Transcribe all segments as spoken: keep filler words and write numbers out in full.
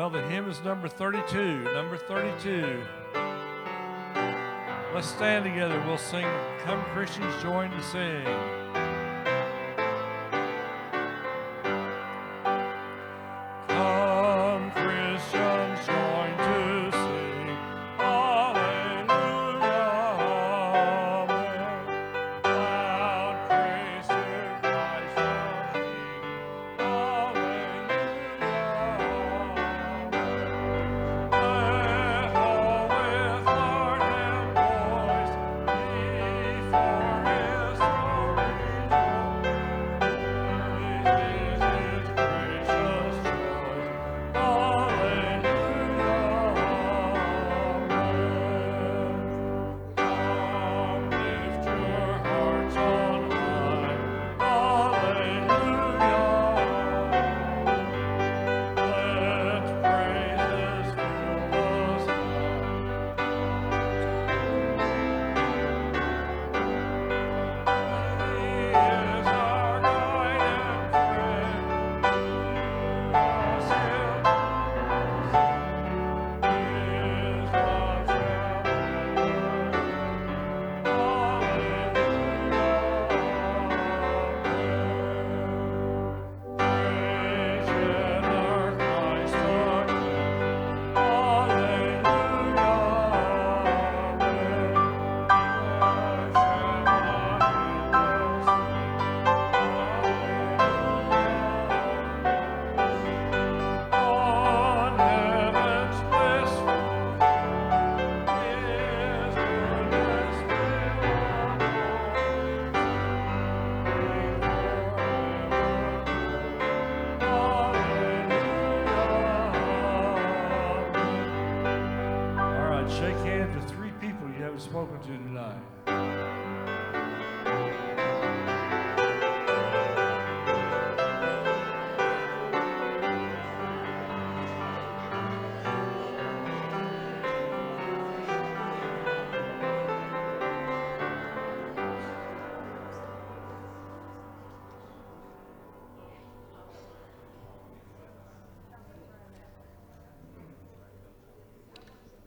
Well, the hymn is number thirty-two. Number thirty-two. Let's stand together. We'll sing, "Come Christians, Join to Sing." Come Christians, join to sing. Hallelujah, amen. Loud praise to Christ our King. Hallelujah, amen.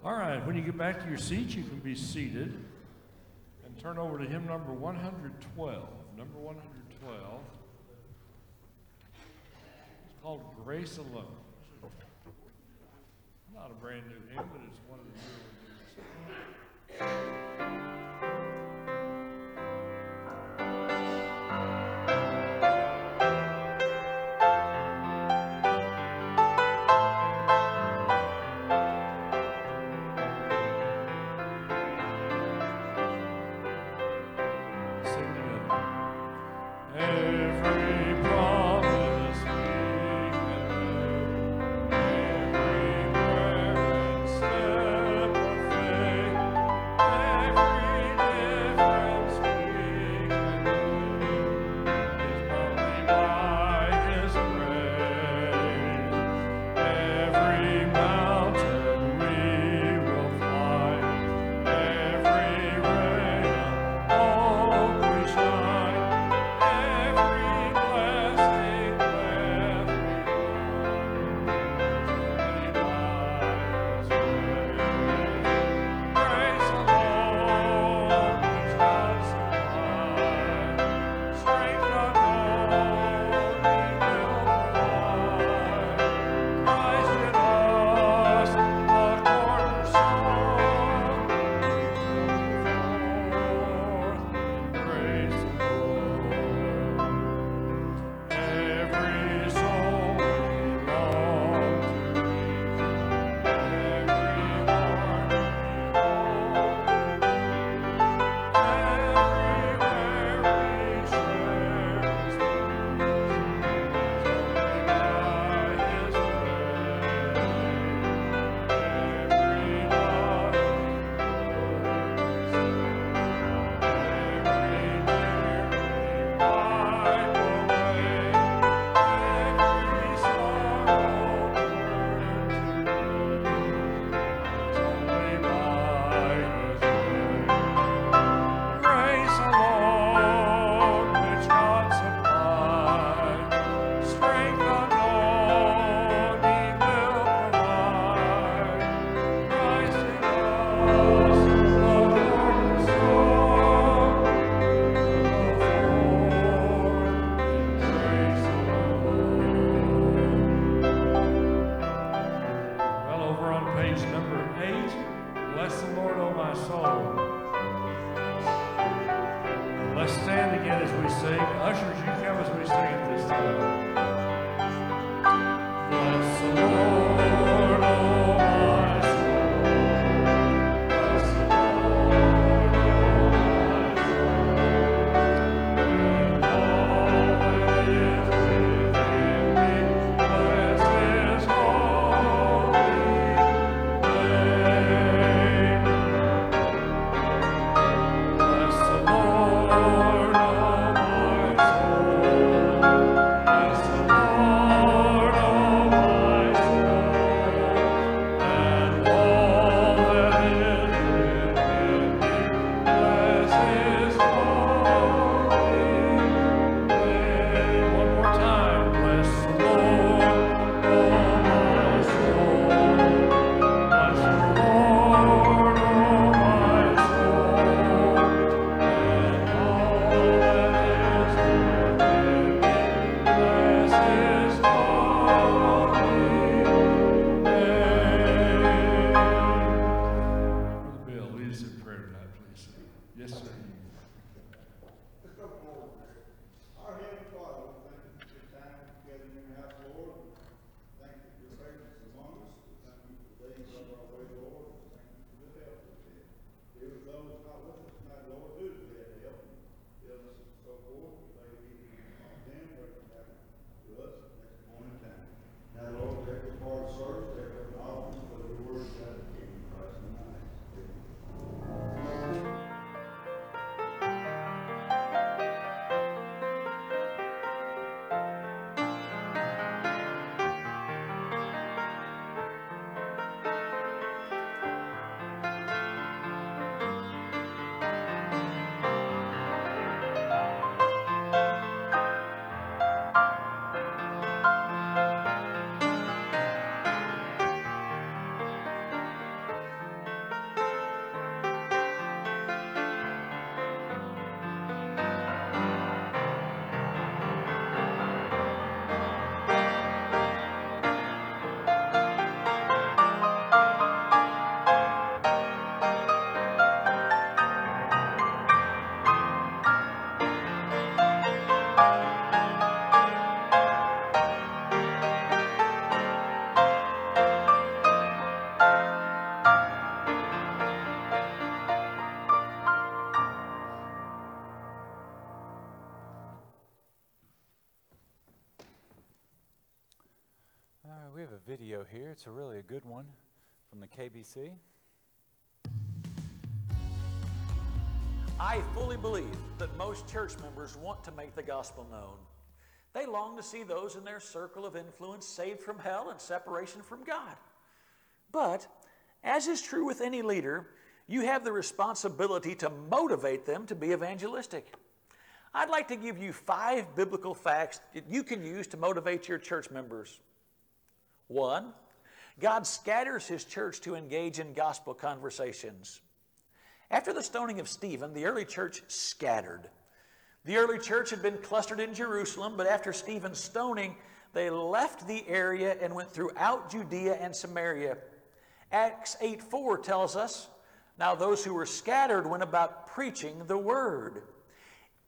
All right, when you get back to your seat, you can be seated and turn over to hymn number one hundred twelve. Number one hundred twelve. It's called Grace Alone. Not a brand new hymn, but it's one of the newer ones. we sing. Ushers, you come as we sing at this time. Bless the Lord, oh my soul. Bless the Lord, oh my soul. And all that is within me, bless His holy name. Bless the Lord. Video here. It's a really a good one from the K B C. I fully believe that most church members want to make the gospel known. They long to see those in their circle of influence saved from hell and separation from God. But, as is true with any leader, you have the responsibility to motivate them to be evangelistic. I'd like to give you five biblical facts that you can use to motivate your church members. One, God scatters His church to engage in gospel conversations. After the stoning of Stephen, the early church scattered. The early church had been clustered in Jerusalem, but after Stephen's stoning, they left the area and went throughout Judea and Samaria. Acts eight four tells us, "Now those who were scattered went about preaching the word."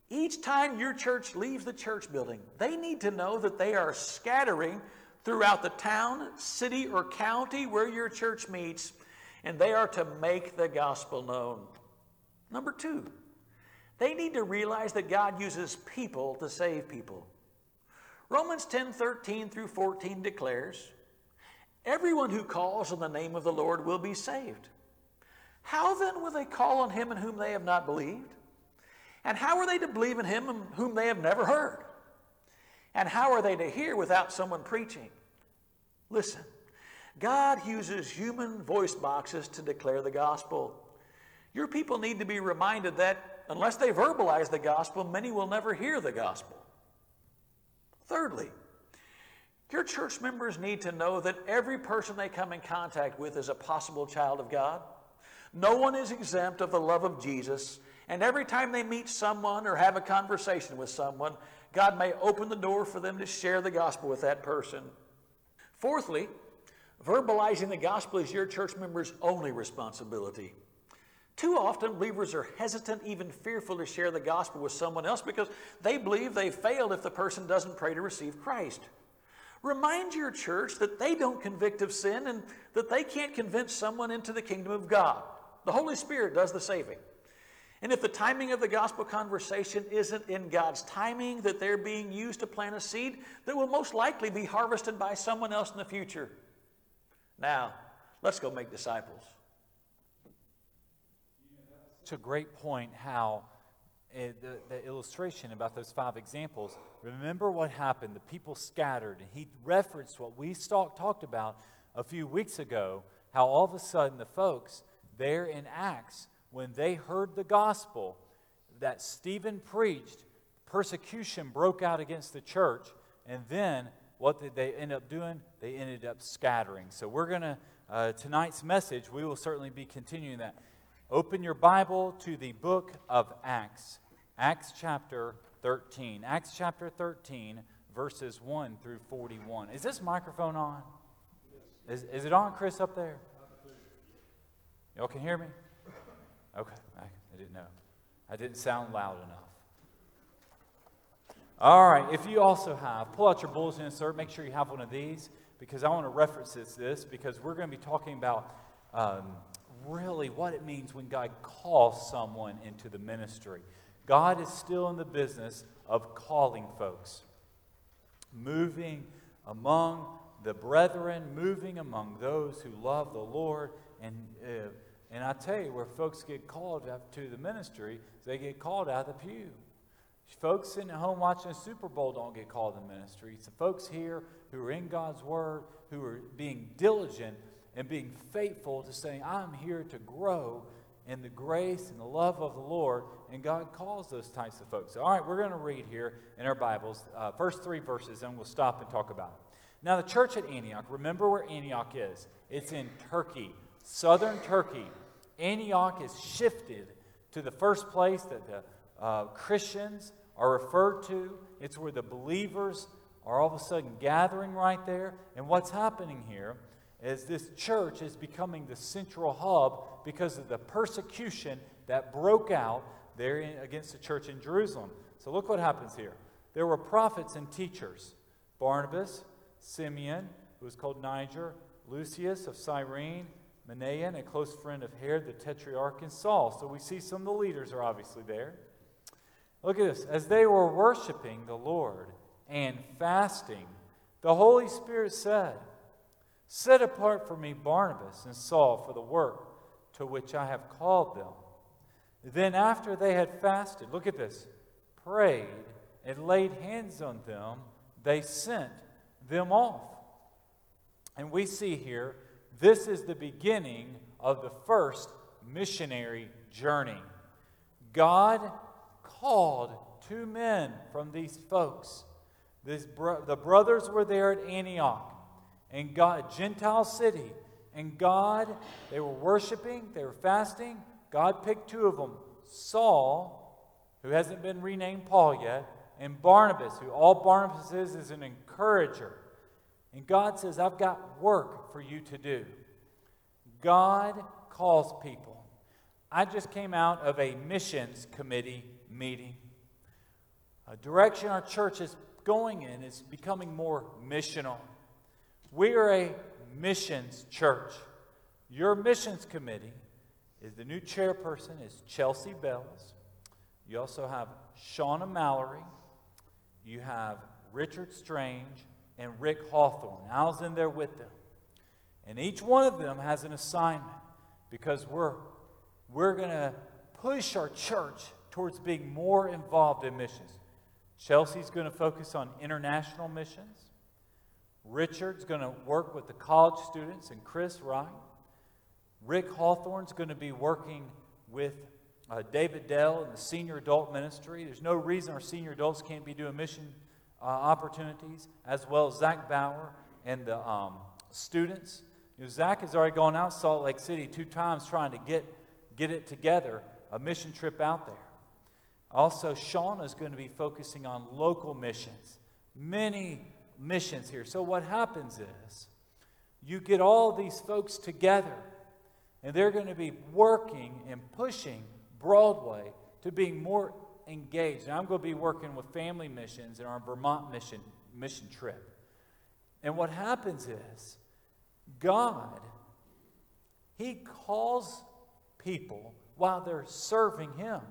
Each time your church leaves the church building, they need to know that they are scattering throughout the town, city, or county where your church meets, and they are to make the gospel known. Number two, they need to realize that God uses people to save people. Romans ten thirteen through fourteen declares, "Everyone who calls on the name of the Lord will be saved. How then will they call on Him in whom they have not believed? And how are they to believe in Him whom they have never heard? And how are they to hear without someone preaching?" Listen, God uses human voice boxes to declare the gospel. Your people need to be reminded that unless they verbalize the gospel, many will never hear the gospel. Thirdly, your church members need to know that every person they come in contact with is a possible child of God. No one is exempt of the love of Jesus, and every time they meet someone or have a conversation with someone, God may open the door for them to share the gospel with that person. Fourthly, verbalizing the gospel is your church member's only responsibility. Too often, believers are hesitant, even fearful, to share the gospel with someone else because they believe they failed if the person doesn't pray to receive Christ. Remind your church that they don't convict of sin and that they can't convince someone into the kingdom of God. The Holy Spirit does the saving. And if the timing of the gospel conversation isn't in God's timing, that they're being used to plant a seed that will most likely be harvested by someone else in the future. Now, let's go make disciples. It's a great point how it, the, the illustration about those five examples. Remember what happened. The people scattered. And he referenced what we talk, talked about a few weeks ago, how all of a sudden the folks there in Acts, when they heard the gospel that Stephen preached, persecution broke out against the church. And then what did they end up doing? They ended up scattering. So we're going to, uh, tonight's message, we will certainly be continuing that. Open your Bible to the book of Acts. Acts chapter thirteen. Acts chapter thirteen, verses one through forty-one. Is this microphone on? Yes. Is, is it on, Chris, up there? Y'all can hear me? Okay, I, I didn't know. I didn't sound loud enough. All right, if you also have, pull out your bulletin insert, make sure you have one of these, because I want to reference this, this because we're going to be talking about um, really what it means when God calls someone into the ministry. God is still in the business of calling folks, moving among the brethren, moving among those who love the Lord. And uh, and I tell you, where folks get called up to the ministry, they get called out of the pew. Folks sitting at home watching the Super Bowl don't get called to the ministry. It's the folks here who are in God's Word, who are being diligent and being faithful to saying, I'm here to grow in the grace and the love of the Lord. And God calls those types of folks. All right, we're going to read here in our Bibles, uh, first three verses, and we'll stop and talk about it. Now, the church at Antioch, remember where Antioch is. It's in Turkey. Southern Turkey. Antioch is shifted to the first place that the uh, Christians are referred to. It's where the believers are all of a sudden gathering right there. And what's happening here is this church is becoming the central hub because of the persecution that broke out there in, against the church in Jerusalem. So look what happens here. There were prophets and teachers. Barnabas, Simeon, who was called Niger, Lucius of Cyrene, Menaen, a close friend of Herod the Tetrarch, and Saul. So we see some of the leaders are obviously there. Look at this. As they were worshiping the Lord and fasting, the Holy Spirit said, set apart for me Barnabas and Saul for the work to which I have called them. Then after they had fasted, look at this, prayed and laid hands on them, they sent them off. And we see here, this is the beginning of the first missionary journey. God called two men from these folks. This bro- the brothers were there at Antioch, and God, Gentile city. And God, they were worshiping, they were fasting. God picked two of them, Saul, who hasn't been renamed Paul yet, and Barnabas, who all Barnabas is is an encourager. And God says, I've got work for you to do. God calls people. I just came out of a missions committee meeting. A direction our church is going in is becoming more missional. We are a missions church. Your missions committee is the new chairperson is Chelsea Bells. You also have Shauna Mallory. You have Richard Strange. And Rick Hawthorne. I was in there with them. And each one of them has an assignment. Because we're, we're going to push our church towards being more involved in missions. Chelsea's going to focus on international missions. Richard's going to work with the college students and Chris Wright. Rick Hawthorne's going to be working with uh, David Dell and the senior adult ministry. There's no reason our senior adults can't be doing missions. Uh, opportunities, as well as Zach Bauer and the um, students. You know, Zach has already gone out to Salt Lake City two times trying to get, get it together, a mission trip out there. Also, Shauna is going to be focusing on local missions, many missions here. So what happens is you get all these folks together, And they're going to be working and pushing Broadway to being more engaged. And I'm going to be working with family missions in our Vermont mission mission trip. And what happens is, God, He calls people while they're serving Him.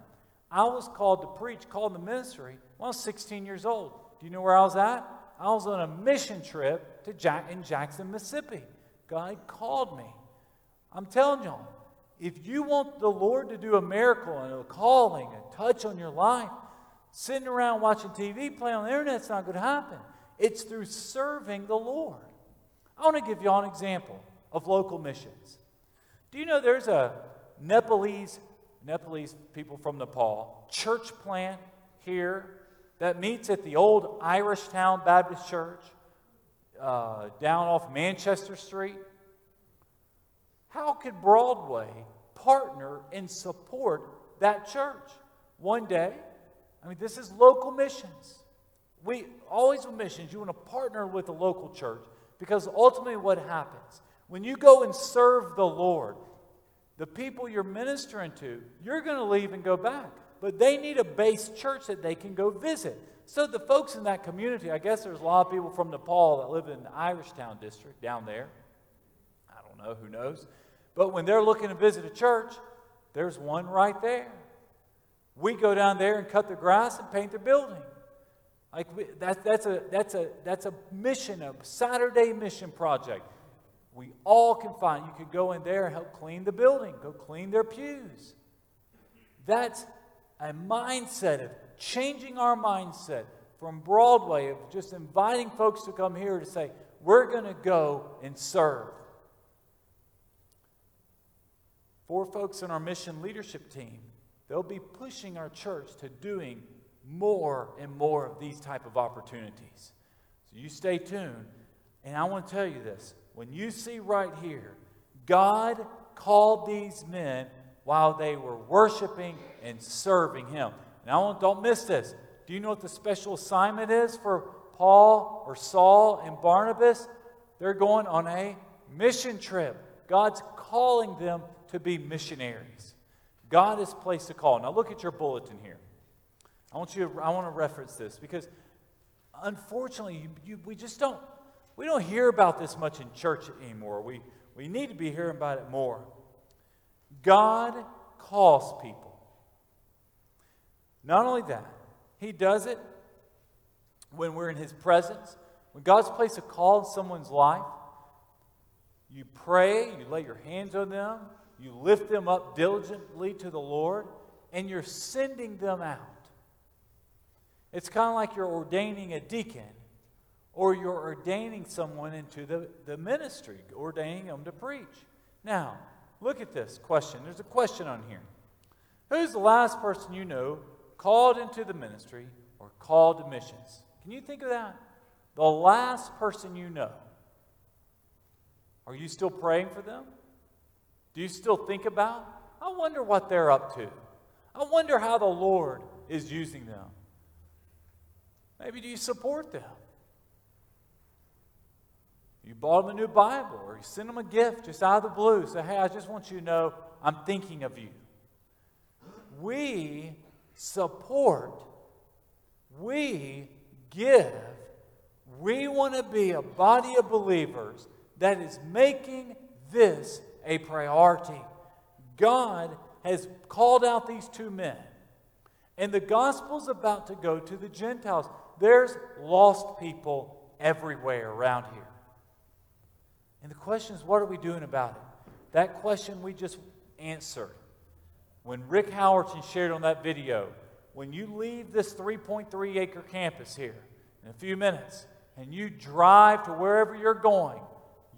I was called to preach, called to ministry when I was sixteen years old. Do you know where I was at? I was on a mission trip to Jack in Jackson, Mississippi. God called me. I'm telling y'all, if you want the Lord to do a miracle and a calling, a touch on your life, sitting around watching T V, playing on the internet, it's not going to happen. It's through serving the Lord. I want to give y'all an example of local missions. Do you know there's a Nepalese, Nepalese people from Nepal, church plant here that meets at the old Irish Town Baptist Church uh, down off Manchester Street? How could Broadway partner and support that church? One day, I mean, this is local missions. We always with missions, you want to partner with the local church because ultimately what happens, when you go and serve the Lord, the people you're ministering to, you're going to leave and go back. But they need a base church that they can go visit. So the folks in that community, I guess there's a lot of people from Nepal that live in the Irish Town district down there. I don't know, who knows? But when they're looking to visit a church, there's one right there. We go down there and cut the grass and paint the building. Like we, that, that's a that's a that's a mission, a Saturday mission project. We all can find. You could go in there and help clean the building. Go clean their pews. That's a mindset of changing our mindset from Broadway of just inviting folks to come here to say, we're going to go and serve. Four folks in our mission leadership team, they'll be pushing our church to doing more and more of these type of opportunities. So you stay tuned. And I want to tell you this. When you see right here, God called these men while they were worshiping and serving Him. Now, don't miss this. Do you know what the special assignment is for Paul or Saul and Barnabas? They're going on a mission trip. God's calling them to be missionaries. God has placed a call. Now, look at your bulletin here. I want you. I want to reference this because, unfortunately, you, you, we just don't. We don't hear about this much in church anymore. We, we need to be hearing about it more. God calls people. Not only that, He does it when we're in His presence. When God's placed a call in someone's life, you pray, you lay your hands on them, you lift them up diligently to the Lord, and you're sending them out. It's kind of like you're ordaining a deacon. Or you're ordaining someone into the, the ministry, ordaining them to preach. Now, look at this question. There's a question on here. Who's the last person you know called into the ministry or called to missions? Can you think of that? The last person you know. Are you still praying for them? Do you still think about? I wonder what they're up to. I wonder how the Lord is using them. Maybe do you support them? You bought them a new Bible or you sent them a gift just out of the blue. Say, hey, I just want you to know I'm thinking of you. We support. We give. We want to be a body of believers that is making this a priority. God has called out these two men. And the gospel's about to go to the Gentiles. There's lost people everywhere around here. And the question is, what are we doing about it? That question we just answered. When Rick Hawthorne shared on that video, when you leave this three point three acre campus here in a few minutes, and you drive to wherever you're going,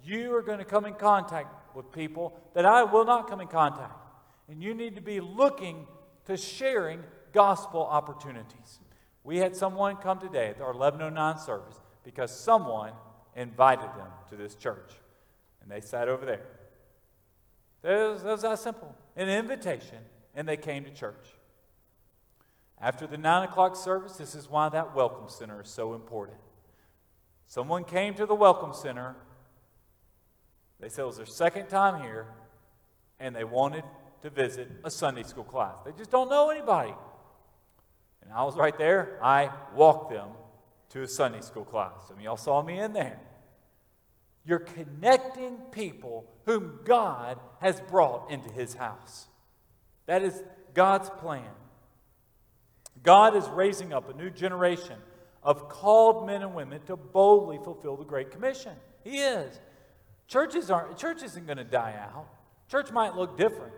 you are going to come in contact with people that I will not come in contact. And you need to be looking to sharing gospel opportunities. We had someone come today at our eleven oh nine service because someone invited them to this church. And they sat over there. That was, that was that simple. An invitation, and they came to church. After the nine o'clock service, this is why that welcome center is so important. Someone came to the welcome center. They said it was their second time here. and they wanted to visit a Sunday school class. They just don't know anybody. And I was right there. I walked them to a Sunday school class. Some of y'all saw me in there. You're connecting people whom God has brought into his house. That is God's plan. God is raising up a new generation of called men and women to boldly fulfill the Great Commission. He is. Churches aren't, church isn't going to die out. Church might look different.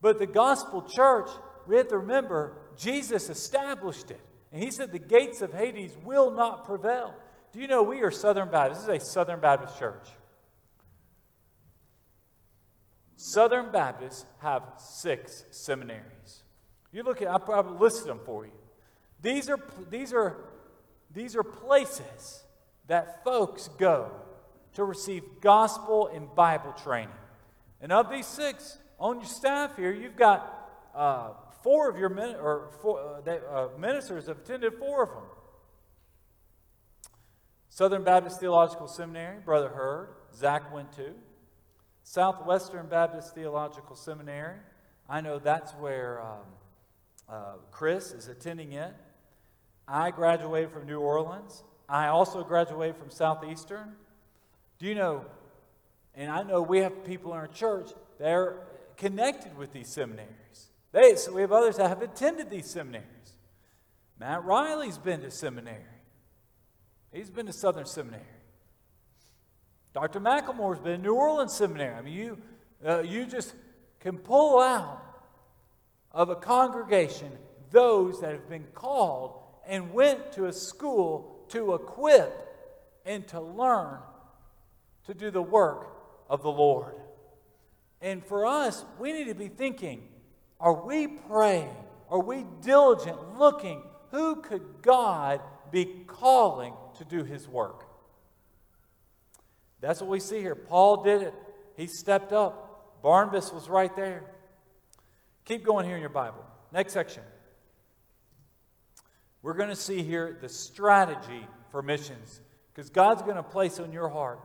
But the gospel church, we have to remember, Jesus established it. And he said the gates of Hades will not prevail. Do you know we are Southern Baptist? This is a Southern Baptist church. Southern Baptists have six seminaries. You look at, I probably listed them for you. These are, these are, these are places that folks go to receive gospel and Bible training. And of these six, on your staff here, you've got uh, four of your min- or four, uh, they, uh, ministers have attended four of them. Southern Baptist Theological Seminary, Brother Hurd, Zach went to. Southwestern Baptist Theological Seminary, I know that's where um, uh, Chris is attending it. I graduated from New Orleans. I also graduated from Southeastern. Do you know, and I know we have people in our church, they're connected with these seminaries. They, so we have others that have attended these seminaries. Matt Riley's been to seminary. He's been to Southern Seminary. Doctor McElmore's been to New Orleans Seminary. I mean, you, uh, you just can pull out of a congregation those that have been called and went to a school to equip and to learn to do the work of the Lord. And for us, we need to be thinking, are we praying? Are we diligent looking? Who could God be calling to do his work? That's what we see here. Paul did it. He stepped up. Barnabas was right there. Keep going here in your Bible. Next section. We're going to see here the strategy for missions, because God's going to place on your heart,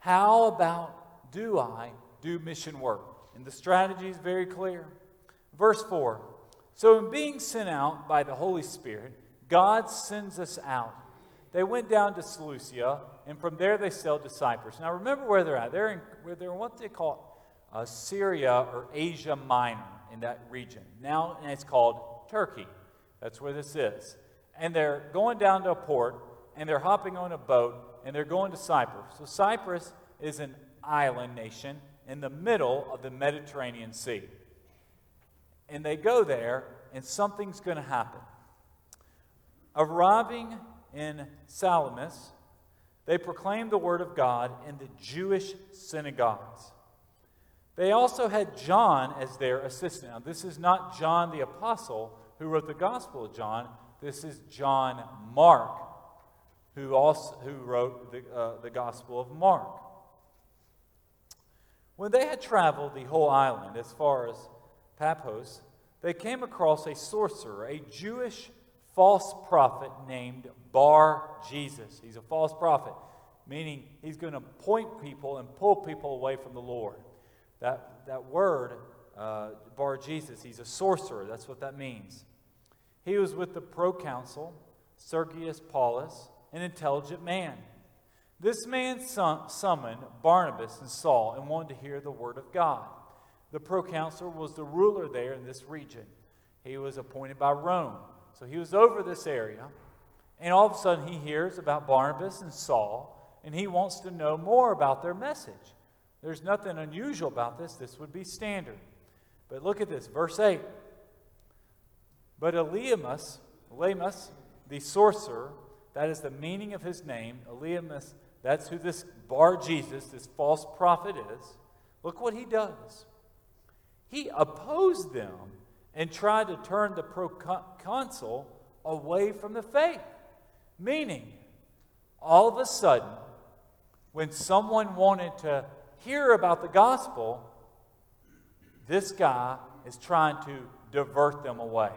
how about do I do mission work? And the strategy is very clear. Verse four. So in being sent out by the Holy Spirit, God sends us out. They went down to Seleucia, and from there they sailed to Cyprus. Now remember where they're at. They're in, where they're in what they call uh, Syria or Asia Minor in that region. Now and it's called Turkey. That's where this is. And they're going down to a port, and they're hopping on a boat, and they're going to Cyprus. So Cyprus is an island nation in the middle of the Mediterranean Sea. And they go there, and something's going to happen. Arriving in Salamis, they proclaimed the word of God in the Jewish synagogues. They also had John as their assistant. Now, this is not John the apostle who wrote the Gospel of John. This is John Mark, who also who wrote the, uh, the Gospel of Mark. When they had traveled the whole island as far as Paphos, they came across a sorcerer, a Jewish false prophet named Bar Jesus. He's a false prophet, meaning he's going to point people and pull people away from the Lord. That, that word, uh, Bar Jesus, he's a sorcerer. That's what that means. He was with the proconsul, Sergius Paulus, an intelligent man. This man sum- summoned Barnabas and Saul and wanted to hear the word of God. The proconsul was the ruler there in this region. He was appointed by Rome. So he was over this area, and all of a sudden he hears about Barnabas and Saul, and he wants to know more about their message. There's nothing unusual about this. This would be standard. But look at this, verse eight. But Elymas, Elymas, the sorcerer, that is the meaning of his name. Elymas, that's who this Bar Jesus, this false prophet is. Look what he does. He opposed them and tried to turn the proconsul away from the faith. Meaning, all of a sudden, when someone wanted to hear about the gospel, this guy is trying to divert them away.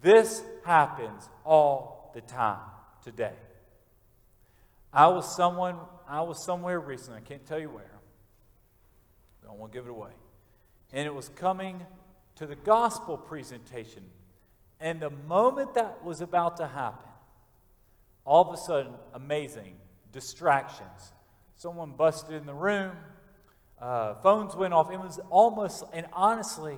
This happens all the time today. I was someone, I was somewhere recently, I can't tell you where, Don't want to give it away. And it was coming to the gospel presentation. And the moment that was about to happen, all of a sudden, amazing distractions. Someone busted in the room. Uh, phones went off. It was almost, and honestly,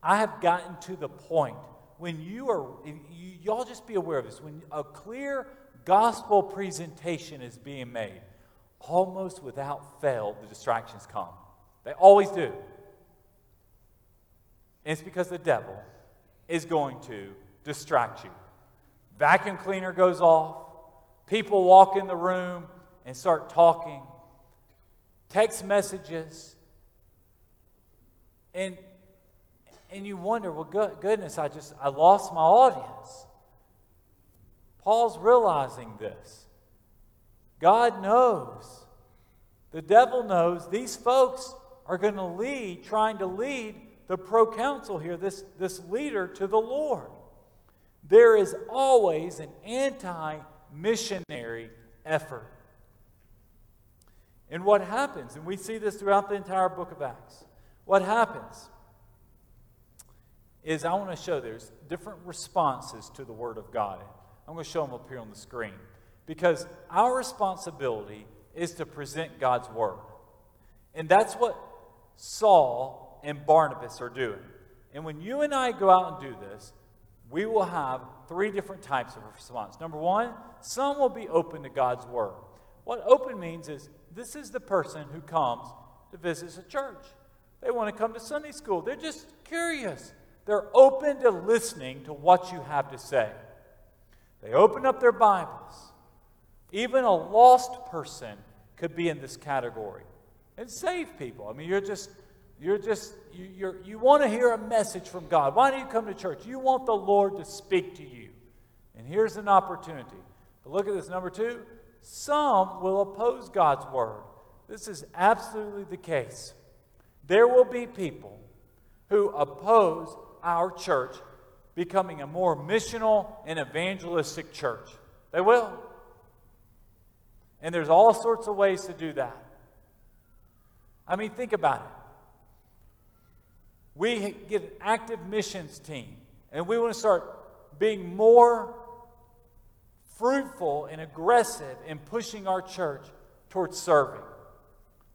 I have gotten to the point when you are, you, y'all just be aware of this, when a clear gospel presentation is being made, almost without fail, the distractions come. They always do. And it's because the devil is going to distract you. Vacuum cleaner goes off. People walk in the room and start talking. Text messages. And and you wonder, well, go- goodness, I just, I lost my audience. Paul's realizing this. God knows. The devil knows. These folks are going to lead, trying to lead the proconsul here, this, this leader, to the Lord. There is always an anti-missionary effort. And what happens, and we see this throughout the entire book of Acts, what happens is, I want to show there's different responses to the Word of God. I'm going to show them up here on the screen. Because our responsibility is to present God's Word. And that's what Saul and Barnabas are doing. And when you and I go out and do this, we will have three different types of response. Number one, some will be open to God's Word. What open means is, this is the person who comes to visit a church. They want to come to Sunday school. They're just curious. They're open to listening to what you have to say. They open up their Bibles. Even a lost person could be in this category. And save people. I mean, you're just, you're just, you, you're, you want to hear a message from God. Why do you come to church? You want the Lord to speak to you. And here's an opportunity. But look at this, number two. Some will oppose God's word. This is absolutely the case. There will be people who oppose our church becoming a more missional and evangelistic church. They will. And there's all sorts of ways to do that. I mean, think about it. We get an active missions team, and we want to start being more fruitful and aggressive in pushing our church towards serving.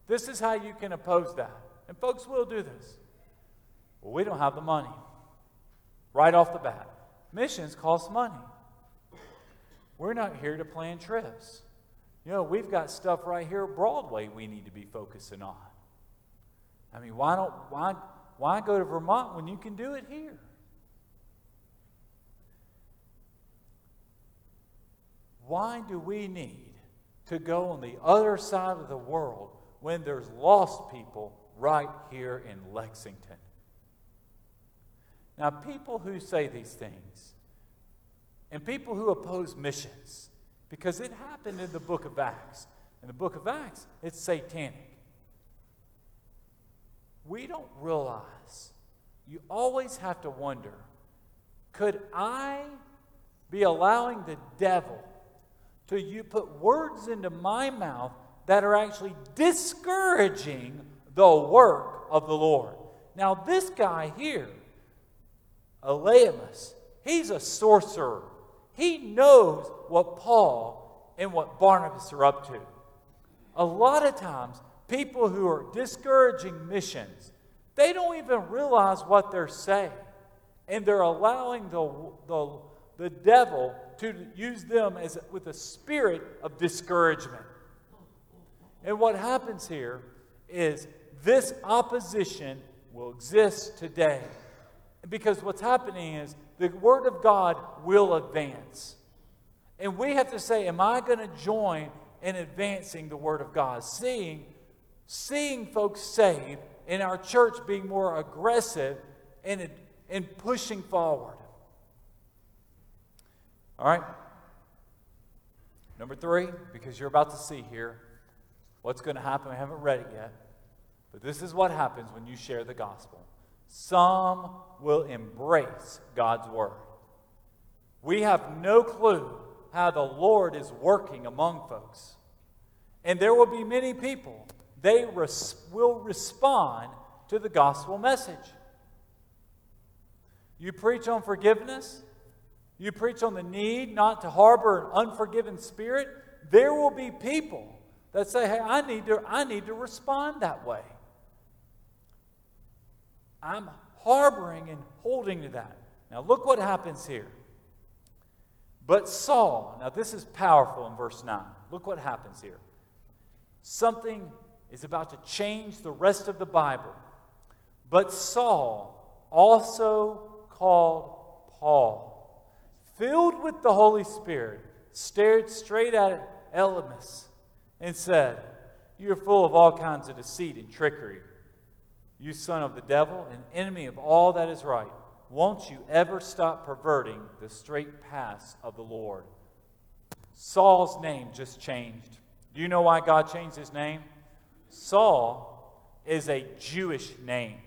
This is how you can oppose that. And folks will do this. Well, we don't have the money. Right off the bat. Missions cost money. We're not here to plan trips. You know, we've got stuff right here at Broadway we need to be focusing on. I mean, why don't why why go to Vermont when you can do it here? Why do we need to go on the other side of the world when there's lost people right here in Lexington? Now, people who say these things and people who oppose missions, because it happened in the book of Acts. In the book of Acts, it's satanic. We don't realize. You always have to wonder, could I be allowing the devil So you put words into my mouth that are actually discouraging the work of the Lord? Now this guy here, Elymas, he's a sorcerer. He knows what Paul and what Barnabas are up to. A lot of times, people who are discouraging missions, they don't even realize what they're saying. And they're allowing the, the, the devil to use them as with a spirit of discouragement. And what happens here is this opposition will exist today. Because what's happening is the Word of God will advance. And we have to say, am I going to join in advancing the Word of God? Seeing, seeing folks saved and our church being more aggressive and, and pushing forward. All right, number three, because you're about to see here what's going to happen. I haven't read it yet, but this is what happens when you share the gospel. Some will embrace God's word. We have no clue how the Lord is working among folks. And there will be many people they res- will respond to the gospel message. You preach on forgiveness. You preach on the need not to harbor an unforgiven spirit. There will be people that say, hey, I need to, I need to respond that way. I'm harboring and holding to that. Now look what happens here. But Saul, now this is powerful in verse nine. Look what happens here. Something is about to change the rest of the Bible. But Saul, also called Paul, filled with the Holy Spirit, stared straight at Elymas and said, "You're full of all kinds of deceit and trickery, you son of the devil, an enemy of all that is right. Won't you ever stop perverting the straight paths of the Lord?" Saul's name just changed. Do you know why God changed his name? Saul is a Jewish name.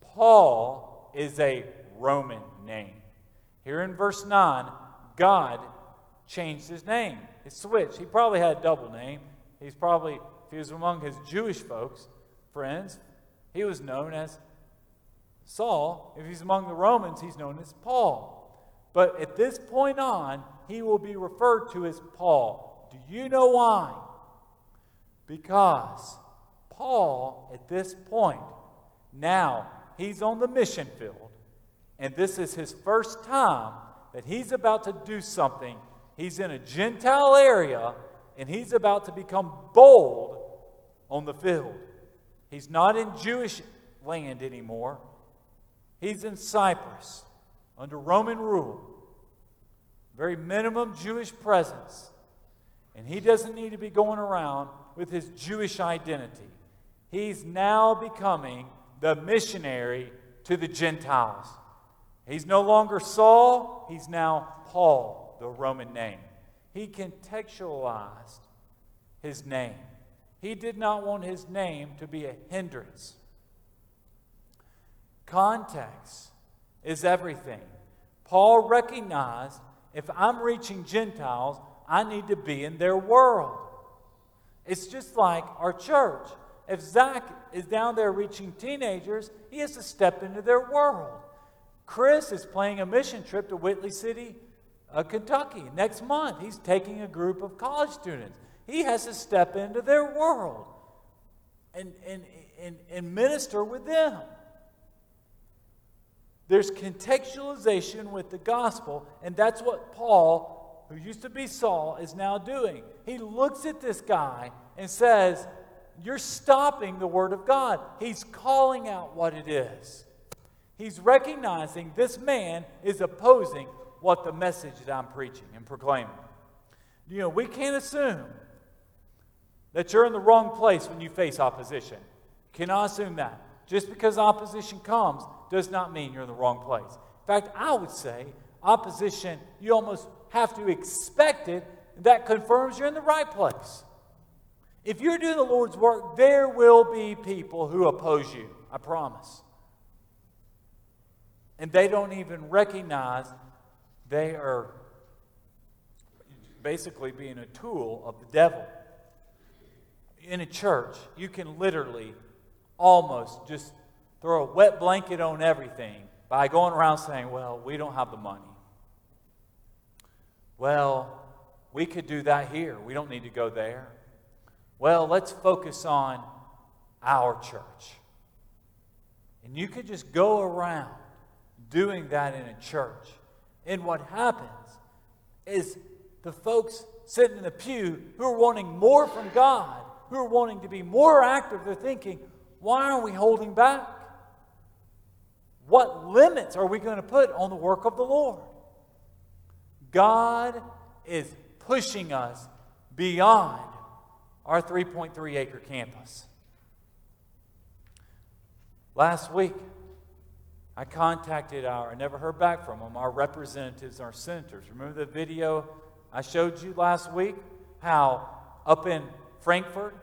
Paul is a Roman name. Here in verse nine, God changed his name. It switched. He probably had a double name. He's probably, if he was among his Jewish folks, friends, he was known as Saul. If he's among the Romans, he's known as Paul. But at this point on, he will be referred to as Paul. Do you know why? Because Paul, at this point, now he's on the mission field, and this is his first time that he's about to do something. He's in a Gentile area, and he's about to become bold on the field. He's not in Jewish land anymore. He's in Cyprus under Roman rule, very minimum Jewish presence, and he doesn't need to be going around with his Jewish identity. He's now becoming the missionary to the Gentiles. He's no longer Saul, he's now Paul, the Roman name. He contextualized his name. He did not want his name to be a hindrance. Context is everything. Paul recognized, if I'm reaching Gentiles, I need to be in their world. It's just like our church. If Zach is down there reaching teenagers, he has to step into their world. Chris is playing a mission trip to Whitley City, uh, Kentucky. Next month, he's taking a group of college students. He has to step into their world and, and, and, and minister with them. There's contextualization with the gospel, and that's what Paul, who used to be Saul, is now doing. He looks at this guy and says, you're stopping the word of God. He's calling out what it is. He's recognizing this man is opposing what the message that I'm preaching and proclaiming. You know, we can't assume that you're in the wrong place when you face opposition. Cannot assume that. Just because opposition comes does not mean you're in the wrong place. In fact, I would say opposition, you almost have to expect it. That confirms you're in the right place. If you're doing the Lord's work, there will be people who oppose you, I promise. And they don't even recognize they are basically being a tool of the devil. In a church, you can literally almost just throw a wet blanket on everything by going around saying, well, we don't have the money. Well, we could do that here. We don't need to go there. Well, let's focus on our church. And you could just go around doing that in a church. And what happens is the folks sitting in the pew who are wanting more from God, who are wanting to be more active, they're thinking, why are we holding back? What limits are we going to put on the work of the Lord? God is pushing us beyond our three point three acre campus. Last week, I contacted our, I never heard back from them, our representatives, our senators. Remember the video I showed you last week? How up in Frankfurt,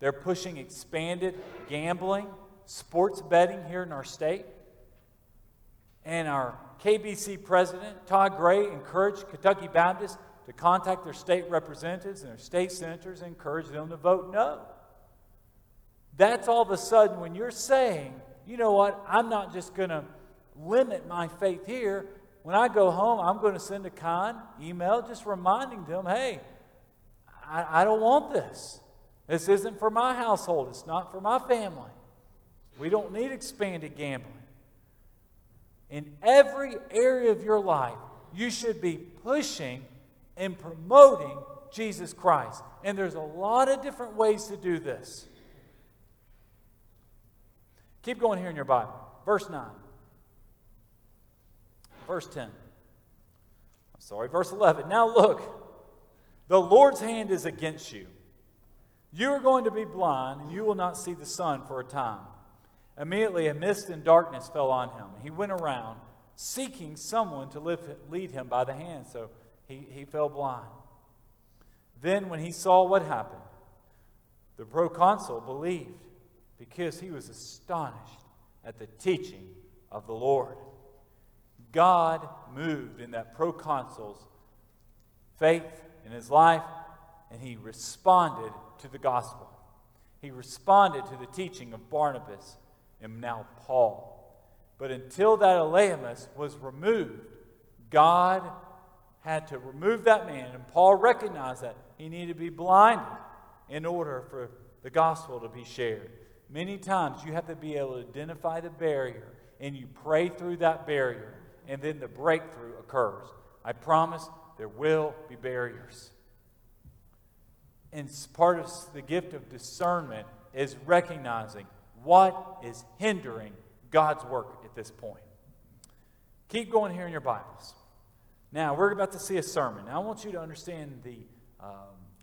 they're pushing expanded gambling, sports betting here in our state. And our K B C president, Todd Gray, encouraged Kentucky Baptist to contact their state representatives and their state senators and encourage them to vote no. That's all of a sudden when you're saying, you know what, I'm not just going to limit my faith here. When I go home, I'm going to send a kind email just reminding them, hey, I, I don't want this. This isn't for my household. It's not for my family. We don't need expanded gambling. In every area of your life, you should be pushing and promoting Jesus Christ. And there's a lot of different ways to do this. Keep going here in your Bible. Verse nine. Verse ten. I'm sorry, verse eleven. Now look, the Lord's hand is against you. You are going to be blind, and you will not see the sun for a time. Immediately a mist and darkness fell on him. He went around seeking someone to live, lead him by the hand. So he, he fell blind. Then when he saw what happened, the proconsul believed, because he was astonished at the teaching of the Lord. God moved in that proconsul's faith in his life, and he responded to the gospel. He responded to the teaching of Barnabas and now Paul. But until that Elymas was removed, God had to remove that man, and Paul recognized that he needed to be blinded in order for the gospel to be shared. Many times you have to be able to identify the barrier, and you pray through that barrier, and then the breakthrough occurs. I promise there will be barriers. And part of the gift of discernment is recognizing what is hindering God's work at this point. Keep going here in your Bibles. Now, we're about to see a sermon. Now, I want you to understand the, um,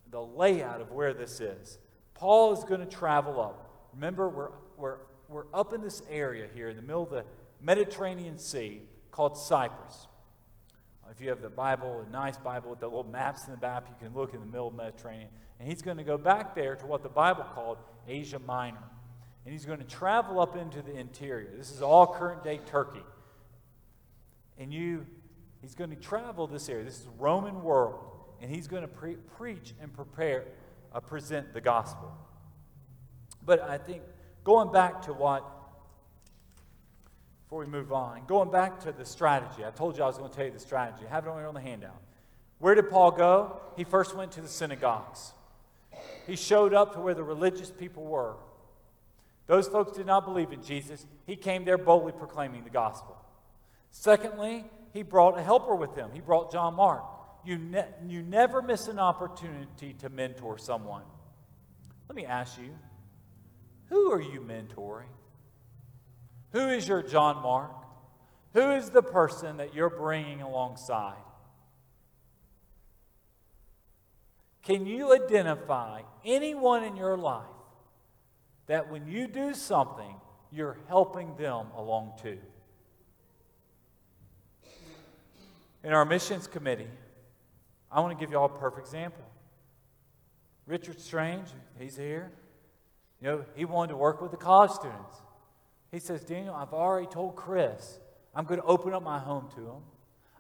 the layout of where this is. Paul is going to travel up. Remember, we're, we're, we're up in this area here in the middle of the Mediterranean Sea called Cyprus. If you have the Bible, a nice Bible with the little maps in the back, you can look in the middle of the Mediterranean. And he's going to go back there to what the Bible called Asia Minor. And he's going to travel up into the interior. This is all current-day Turkey. And you, he's going to travel this area. This is Roman world. And he's going to pre- preach and prepare, uh, present the gospel. But I think going back to what, before we move on, going back to the strategy. I told you I was going to tell you the strategy. I have it on here on the handout. Where did Paul go? He first went to the synagogues. He showed up to where the religious people were. Those folks did not believe in Jesus. He came there boldly proclaiming the gospel. Secondly, he brought a helper with him. He brought John Mark. You, ne- you never miss an opportunity to mentor someone. Let me ask you, who are you mentoring? Who is your John Mark? Who is the person that you're bringing alongside? Can you identify anyone in your life that when you do something, you're helping them along too? In our missions committee, I want to give you all a perfect example. Richard Strange, he's here. You know, he wanted to work with the college students. He says, Daniel, I've already told Chris I'm going to open up my home to him.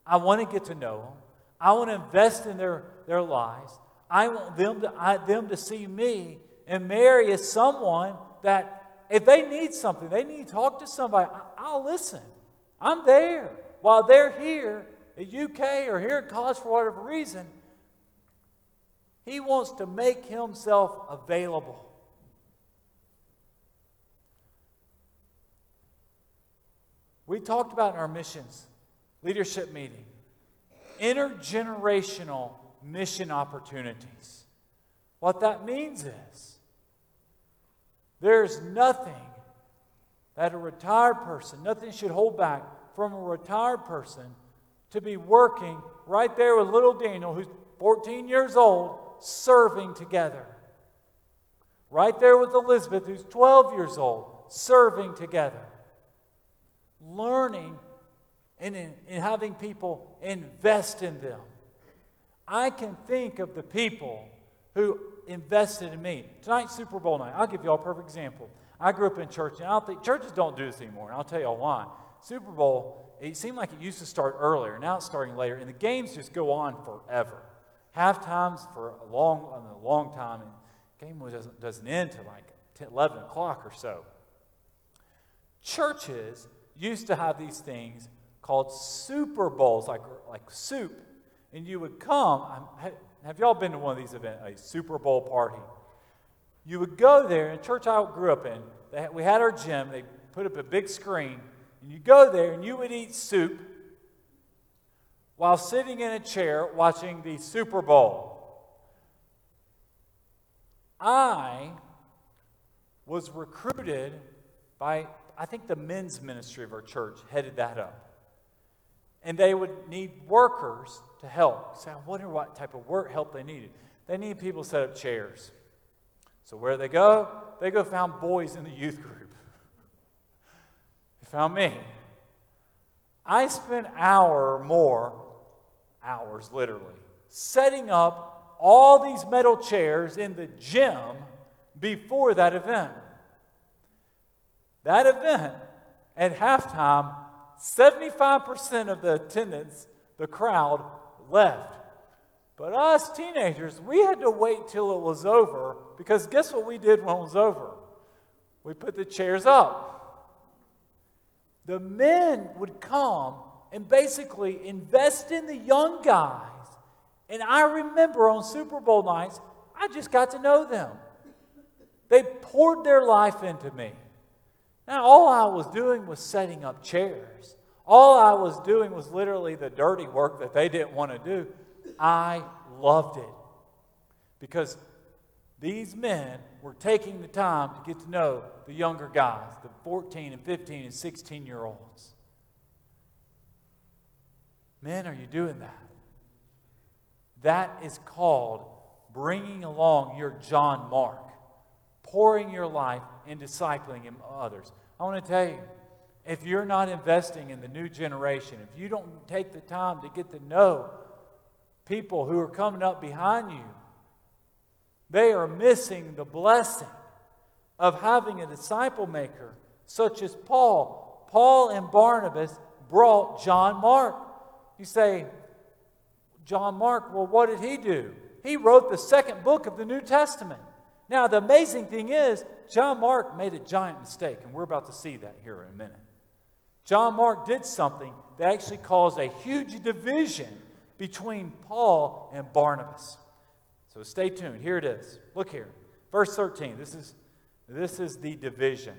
I want to get to know him. I want to invest in their, their lives. I want them to, I, them to see me and Mary is someone that if they need something, they need to talk to somebody, I, I'll listen. I'm there. While they're here at U K or here at college for whatever reason, he wants to make himself available. We talked about in our missions leadership meeting, intergenerational mission opportunities. What that means is there's nothing that a retired person, nothing should hold back from a retired person to be working right there with little Daniel, who's fourteen years old, serving together. Right there with Elizabeth, who's twelve years old, serving together. Learning and, in, and having people invest in them. I can think of the people who invested in me. Tonight's Super Bowl night. I'll give you all a perfect example. I grew up in church, and I don't think churches don't do this anymore, and I'll tell you all why. Super Bowl, it seemed like it used to start earlier. Now it's starting later, and the games just go on forever. half times for a long, a long time, and the game doesn't, doesn't end until like ten, eleven o'clock or so. Churches used to have these things called Super Bowls, like like soup, and you would come. I'm, have y'all been to one of these events, a Super Bowl party? You would go there, and church I grew up in, they, we had our gym, they put up a big screen, and you go there, and you would eat soup while sitting in a chair watching the Super Bowl. I was recruited by, I think the men's ministry of our church headed that up. And they would need workers to help. So I wonder what type of work help they needed. They needed people to set up chairs. So where did they go? They go found boys in the youth group. They found me. I spent an hour or more, hours literally, setting up all these metal chairs in the gym before that event. That event, at halftime, seventy-five percent of the attendance, the crowd, left. But us teenagers, we had to wait till it was over, because guess what we did when it was over? We put the chairs up. The men would come and basically invest in the young guys. And I remember on Super Bowl nights, I just got to know them. They poured their life into me. Now, all I was doing was setting up chairs. All I was doing was literally the dirty work that they didn't want to do. I loved it, because these men were taking the time to get to know the younger guys, the fourteen and fifteen and sixteen-year-olds. Men, are you doing that? That is called bringing along your John Mark, pouring your life and discipling others. I want to tell you, if you're not investing in the new generation, if you don't take the time to get to know people who are coming up behind you, they are missing the blessing of having a disciple maker such as Paul. Paul and Barnabas brought John Mark. You say, John Mark, well, what did he do? He wrote the second book of the New Testament. Now, the amazing thing is, John Mark made a giant mistake, and we're about to see that here in a minute. John Mark did something that actually caused a huge division between Paul and Barnabas. So stay tuned. Here it is. Look here. Verse thirteen. This is, this is the division.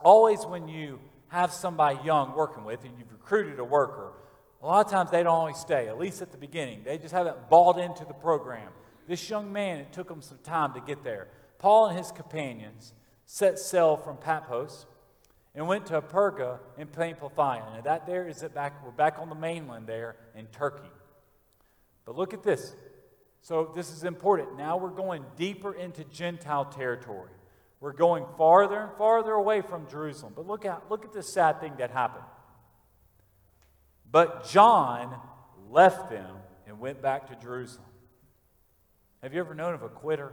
Always when you have somebody young working with, and you've recruited a worker, a lot of times they don't always stay, at least at the beginning. They just haven't bought into the program. This young man, it took him some time to get there. Paul and his companions set sail from Paphos and went to Perga in Pamphylia. Now that there is it back, we're back on the mainland there in Turkey. But look at this. So this is important. Now we're going deeper into Gentile territory. We're going farther and farther away from Jerusalem. But look at, look at this sad thing that happened. But John left them and went back to Jerusalem. Have you ever known of a quitter?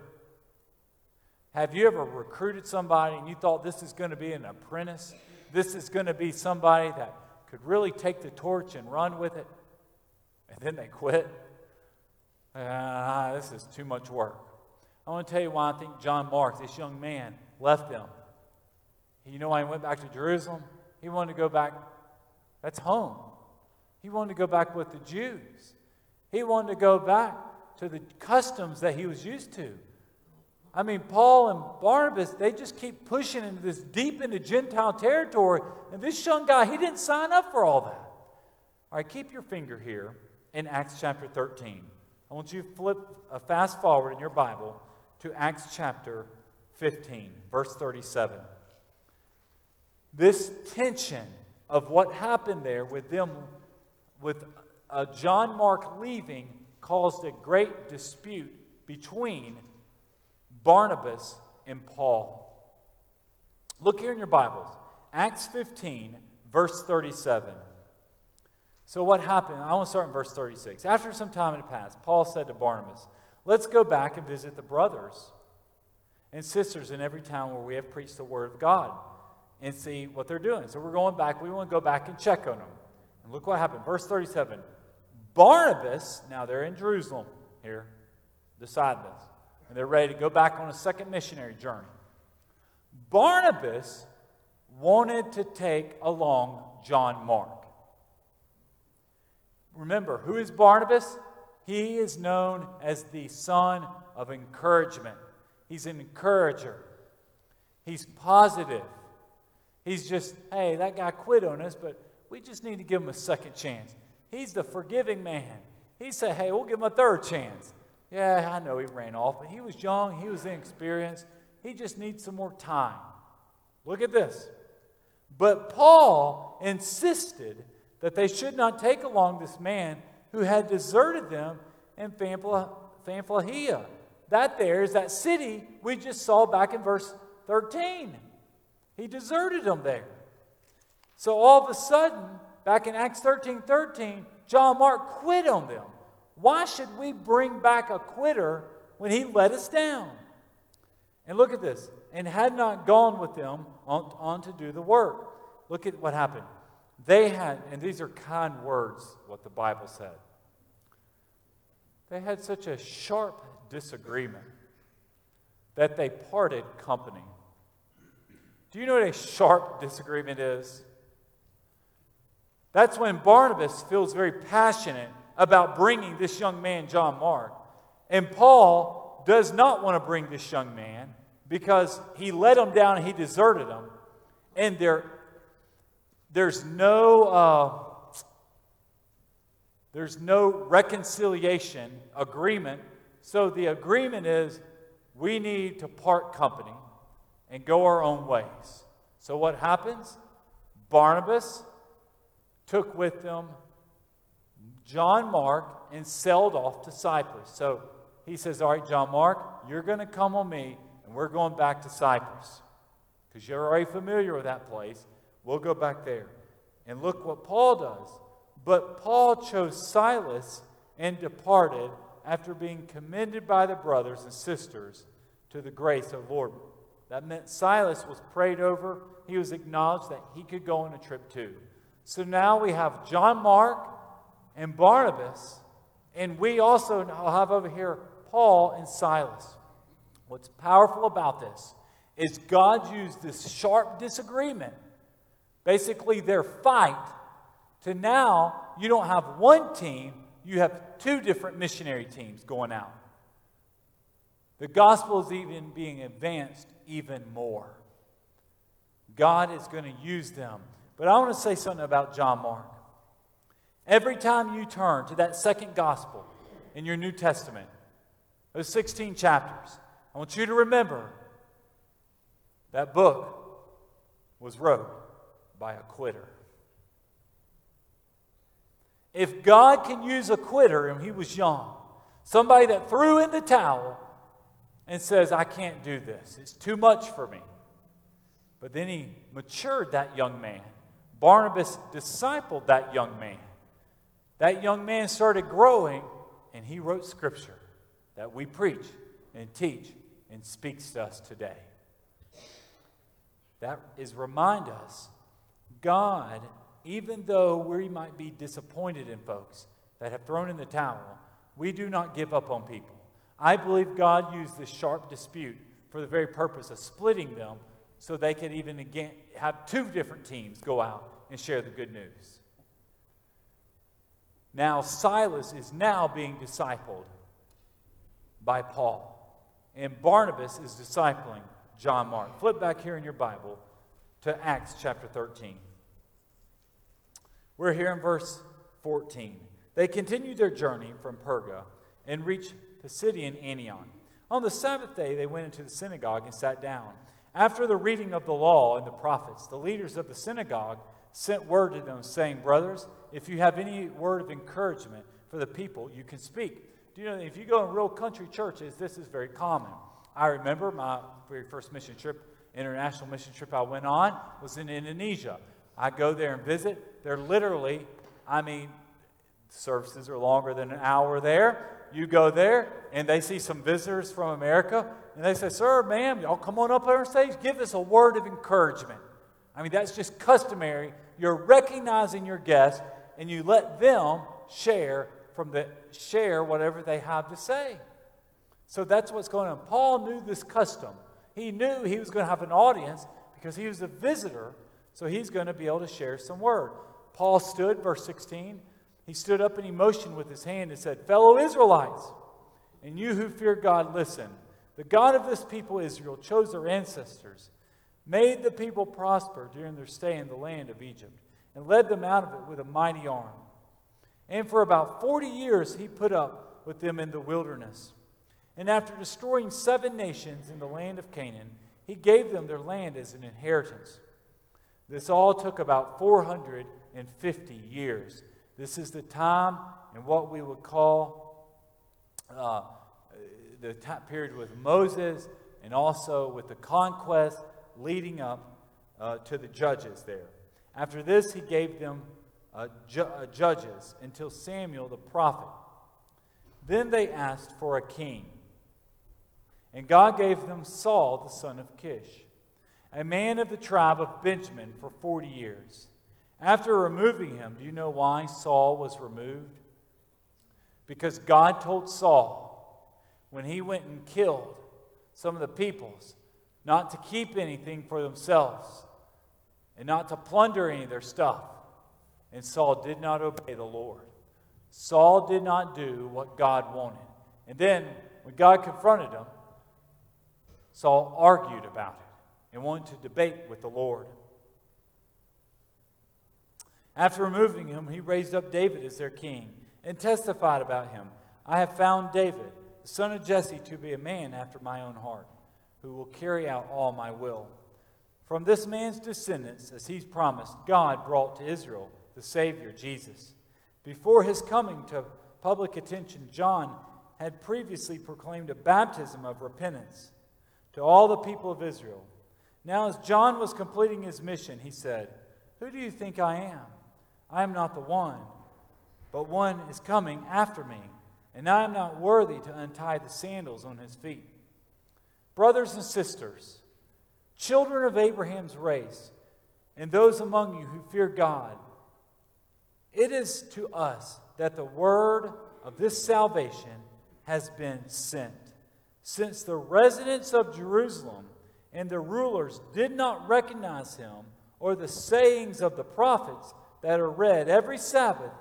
Have you ever recruited somebody and you thought this is going to be an apprentice? This is going to be somebody that could really take the torch and run with it? And then they quit? Ah, this is too much work. I want to tell you why I think John Mark, this young man, left them. You know why he went back to Jerusalem? He wanted to go back. That's home. He wanted to go back with the Jews. He wanted to go back to the customs that he was used to. I mean, Paul and Barnabas, they just keep pushing into this deep into Gentile territory. And this young guy, he didn't sign up for all that. All right, keep your finger here in Acts chapter thirteen. I want you to flip a fast forward in your Bible to Acts chapter fifteen, verse thirty-seven. This tension of what happened there with them, with uh, John Mark leaving, caused a great dispute between Barnabas and Paul. Look here in your Bibles. Acts fifteen, verse thirty-seven. So what happened? I want to start in verse thirty-six. After some time had passed, Paul said to Barnabas, let's go back and visit the brothers and sisters in every town where we have preached the word of God and see what they're doing. So we're going back. We want to go back and check on them. And look what happened. Verse thirty-seven. Barnabas, now they're in Jerusalem, here, disciples. And they're ready to go back on a second missionary journey. Barnabas wanted to take along John Mark. Remember, who is Barnabas? He is known as the son of encouragement. He's an encourager. He's positive. He's just, hey, that guy quit on us, but we just need to give him a second chance. He's the forgiving man. He said, hey, we'll give him a third chance. Yeah, I know he ran off, but he was young. He was inexperienced. He just needs some more time. Look at this. But Paul insisted that they should not take along this man who had deserted them in Pamphylia. That there is that city we just saw back in verse thirteen. He deserted them there. So all of a sudden, back in Acts thirteen thirteen, John Mark quit on them. Why should we bring back a quitter when he let us down? And look at this. And had not gone with them on, on to do the work. Look at what happened. They had, and these are kind words, what the Bible said. They had such a sharp disagreement that they parted company. Do you know what a sharp disagreement is? That's when Barnabas feels very passionate about bringing this young man, John Mark. And Paul does not want to bring this young man because he let him down and he deserted him. And there, there's no... Uh, There's no reconciliation agreement. So the agreement is we need to part company and go our own ways. So what happens? Barnabas took with them John Mark and sailed off to Cyprus. So he says, all right, John Mark, you're going to come on me and we're going back to Cyprus. Because you're already familiar with that place. We'll go back there. And look what Paul does. But Paul chose Silas and departed after being commended by the brothers and sisters to the grace of the Lord. That meant Silas was prayed over. He was acknowledged that he could go on a trip too. So now we have John Mark and Barnabas. And we also now have over here Paul and Silas. What's powerful about this is God used this sharp disagreement, basically their fight, to now, you don't have one team, you have two different missionary teams going out. The gospel is even being advanced even more. God is going to use them. But I want to say something about John Mark. Every time you turn to that second gospel in your New Testament, those sixteen chapters, I want you to remember that book was wrote by a quitter. If God can use a quitter, and he was young, somebody that threw in the towel and says, I can't do this. It's too much for me. But then he matured that young man. Barnabas discipled that young man. That young man started growing, and he wrote scripture that we preach and teach and speaks to us today. That is remind us, God, even though we might be disappointed in folks that have thrown in the towel, we do not give up on people. I believe God used this sharp dispute for the very purpose of splitting them so they could even again have two different teams go out and share the good news. Now Silas is now being discipled by Paul. And Barnabas is discipling John Mark. Flip back here in your Bible to Acts chapter thirteen. We're here in verse fourteen. They continued their journey from Perga and reached Pisidian Antioch. On the Sabbath day, they went into the synagogue and sat down. After the reading of the law and the prophets, the leaders of the synagogue sent word to them, saying, brothers, if you have any word of encouragement for the people, you can speak. Do you know, if you go in real country churches, this is very common. I remember my very first mission trip, international mission trip I went on, was in Indonesia. I go there and visit. They're literally, I mean, services are longer than an hour there. You go there, and they see some visitors from America, and they say, sir, ma'am, y'all come on up on our stage. Give us a word of encouragement. I mean, that's just customary. You're recognizing your guests, and you let them share from the share whatever they have to say. So that's what's going on. Paul knew this custom. He knew he was going to have an audience because he was a visitor, so he's going to be able to share some word. Paul stood, verse sixteen, he stood up and he motioned with his hand and said, "Fellow Israelites, and you who fear God, listen. The God of this people Israel chose their ancestors, made the people prosper during their stay in the land of Egypt, and led them out of it with a mighty arm. And for about forty years he put up with them in the wilderness. And after destroying seven nations in the land of Canaan, he gave them their land as an inheritance. This all took about four hundred fifty years. This is the time in what we would call uh, the time period with Moses and also with the conquest leading up uh, to the judges there. After this, he gave them uh, ju- uh, judges until Samuel the prophet. Then they asked for a king. And God gave them Saul, the son of Kish, a man of the tribe of Benjamin, for forty years. After removing him, do you know why Saul was removed? Because God told Saul, when he went and killed some of the peoples, not to keep anything for themselves and not to plunder any of their stuff. And Saul did not obey the Lord. Saul did not do what God wanted. And then, when God confronted him, Saul argued about it and wanted to debate with the Lord. After removing him, he raised up David as their king and testified about him, I have found David, the son of Jesse, to be a man after my own heart, who will carry out all my will. From this man's descendants, as he's promised, God brought to Israel the Savior, Jesus. Before his coming to public attention, John had previously proclaimed a baptism of repentance to all the people of Israel. Now, as John was completing his mission, he said, Who do you think I am? I am not the one, but one is coming after me, and I am not worthy to untie the sandals on his feet. Brothers and sisters, children of Abraham's race, and those among you who fear God, it is to us that the word of this salvation has been sent. Since the residents of Jerusalem and the rulers did not recognize him or the sayings of the prophets that are read every Sabbath,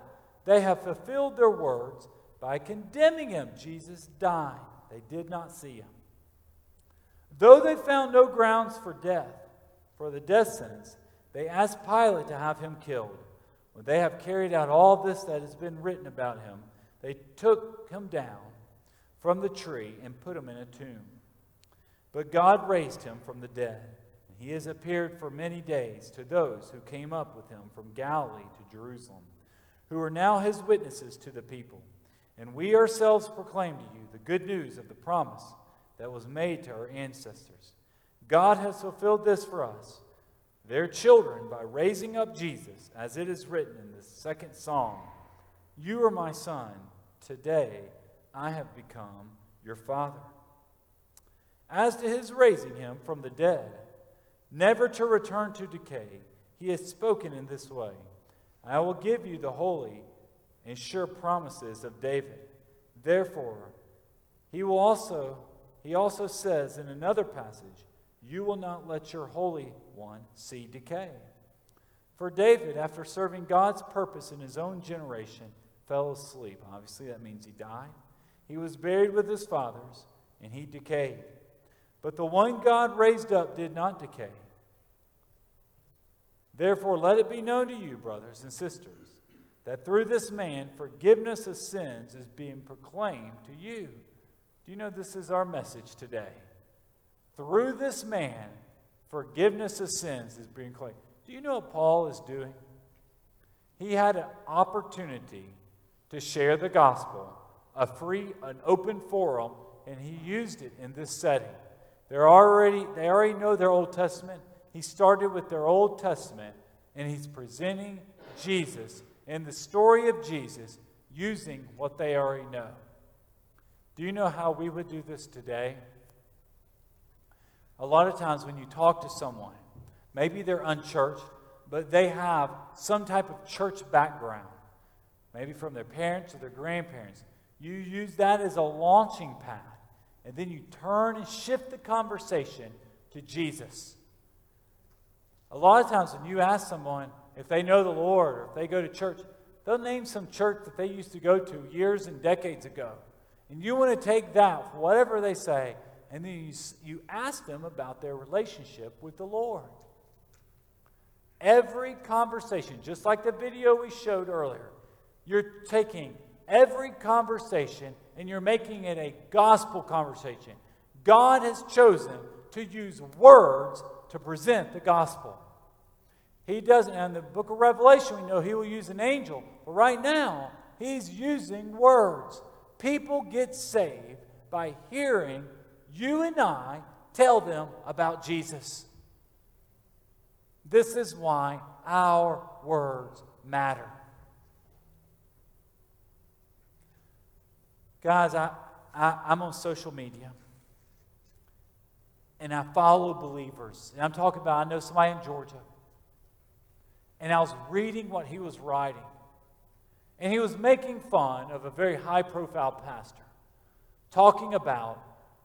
they have fulfilled their words by condemning him. Jesus died. They did not see him. Though they found no grounds for death, for the death sentence, they asked Pilate to have him killed. When they have carried out all this that has been written about him, they took him down from the tree and put him in a tomb. But God raised him from the dead. He has appeared for many days to those who came up with him from Galilee to Jerusalem, who are now his witnesses to the people. And we ourselves proclaim to you the good news of the promise that was made to our ancestors. God has fulfilled this for us, their children, by raising up Jesus, as it is written in the second psalm, You are my son, today I have become your father. As to his raising him from the dead, never to return to decay, he has spoken in this way, I will give you the holy and sure promises of David. Therefore, he will also, he also says in another passage, You will not let your Holy One see decay. For David, after serving God's purpose in his own generation, fell asleep. Obviously, that means he died. He was buried with his fathers, and he decayed. But the one God raised up did not decay. Therefore, let it be known to you, brothers and sisters, that through this man, forgiveness of sins is being proclaimed to you. Do you know this is our message today? Through this man, forgiveness of sins is being claimed. Do you know what Paul is doing? He had an opportunity to share the gospel, a free, an open forum, and he used it in this setting. They're already, they already know their Old Testament. He started with their Old Testament, and he's presenting Jesus and the story of Jesus using what they already know. Do you know how we would do this today? A lot of times when you talk to someone, maybe they're unchurched, but they have some type of church background. maybe from their parents or their grandparents. You use that as a launching pad, and then you turn and shift the conversation to Jesus. A lot of times when you ask someone if they know the Lord or if they go to church, they'll name some church that they used to go to years and decades ago. And you want to take that, whatever they say, and then you, you ask them about their relationship with the Lord. Every conversation, just like the video we showed earlier, you're taking every conversation and you're making it a gospel conversation. God has chosen to use words to present the gospel. He doesn't. In the book of Revelation, we know he will use an angel. But right now, he's using words. People get saved by hearing you and I tell them about Jesus. This is why our words matter. Guys, I, I, I'm on social media. And I follow believers. And I'm talking about, I know somebody in Georgia. And I was reading what he was writing. And he was making fun of a very high-profile pastor, talking about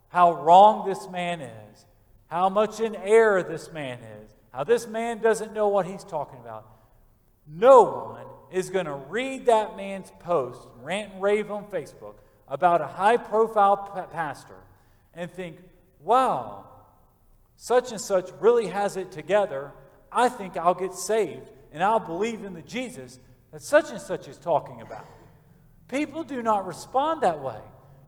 how wrong this man is, how much in error this man is, how this man doesn't know what he's talking about. No one is going to read that man's post, rant and rave on Facebook, about a high-profile pa- pastor and think, wow, such and such really has it together. I think I'll get saved and I'll believe in the Jesus that such and such is talking about. People do not respond that way.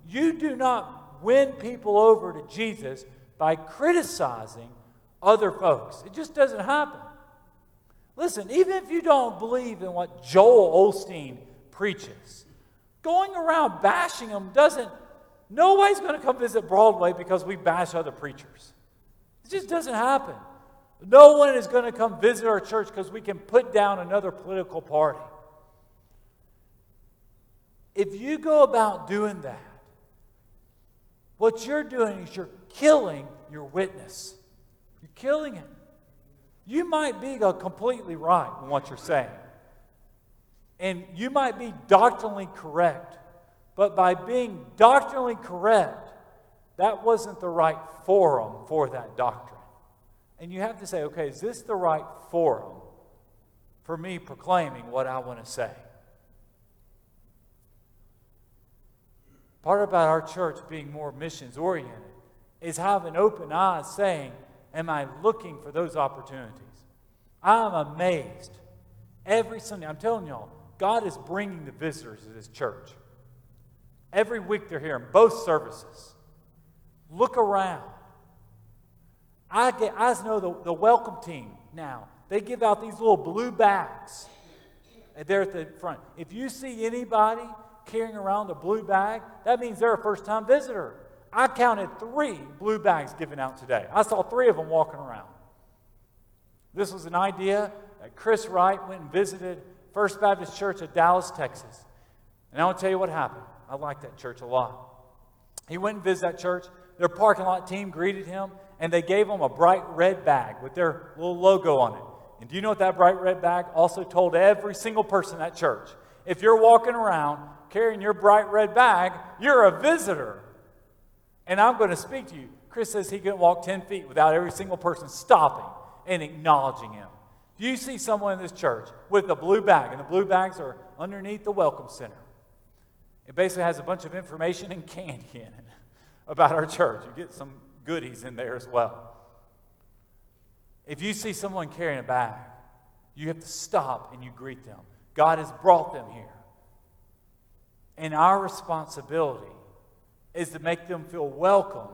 You do not win people over to Jesus by criticizing other folks. It just doesn't happen. Listen, even if you don't believe in what Joel Osteen preaches, going around bashing him doesn't, nobody's going to come visit Broadway because we bash other preachers. It just doesn't happen. No one is going to come visit our church because we can put down another political party. If you go about doing that, what you're doing is you're killing your witness. You're killing it. You might be completely right in what you're saying. And you might be doctrinally correct. But by being doctrinally correct, that wasn't the right forum for that doctrine. And you have to say, okay, is this the right forum for me proclaiming what I want to say? Part about our church being more missions-oriented is having open eyes saying, am I looking for those opportunities? I'm amazed. Every Sunday, I'm telling y'all, God is bringing the visitors to this church. Every week they're here in both services. Look around. I, get, I know the, the welcome team now. They give out these little blue bags. They're at the front. If you see anybody carrying around a blue bag, that means they're a first-time visitor. I counted three blue bags given out today. I saw three of them walking around. This was an idea that Chris Wright went and visited First Baptist Church of Dallas, Texas. And I want to tell you what happened. I like that church a lot. He went and visited that church. Their parking lot team greeted him. And they gave them a bright red bag with their little logo on it. And do you know what that bright red bag also told every single person at church? If you're walking around carrying your bright red bag, you're a visitor. And I'm going to speak to you. Chris says he couldn't walk ten feet without every single person stopping and acknowledging him. Do you see someone in this church with a blue bag? And the blue bags are underneath the Welcome Center. It basically has a bunch of information and candy in it about our church. You get some goodies in there as well. If you see someone carrying a bag, you have to stop and you greet them. God has brought them here. And our responsibility is to make them feel welcome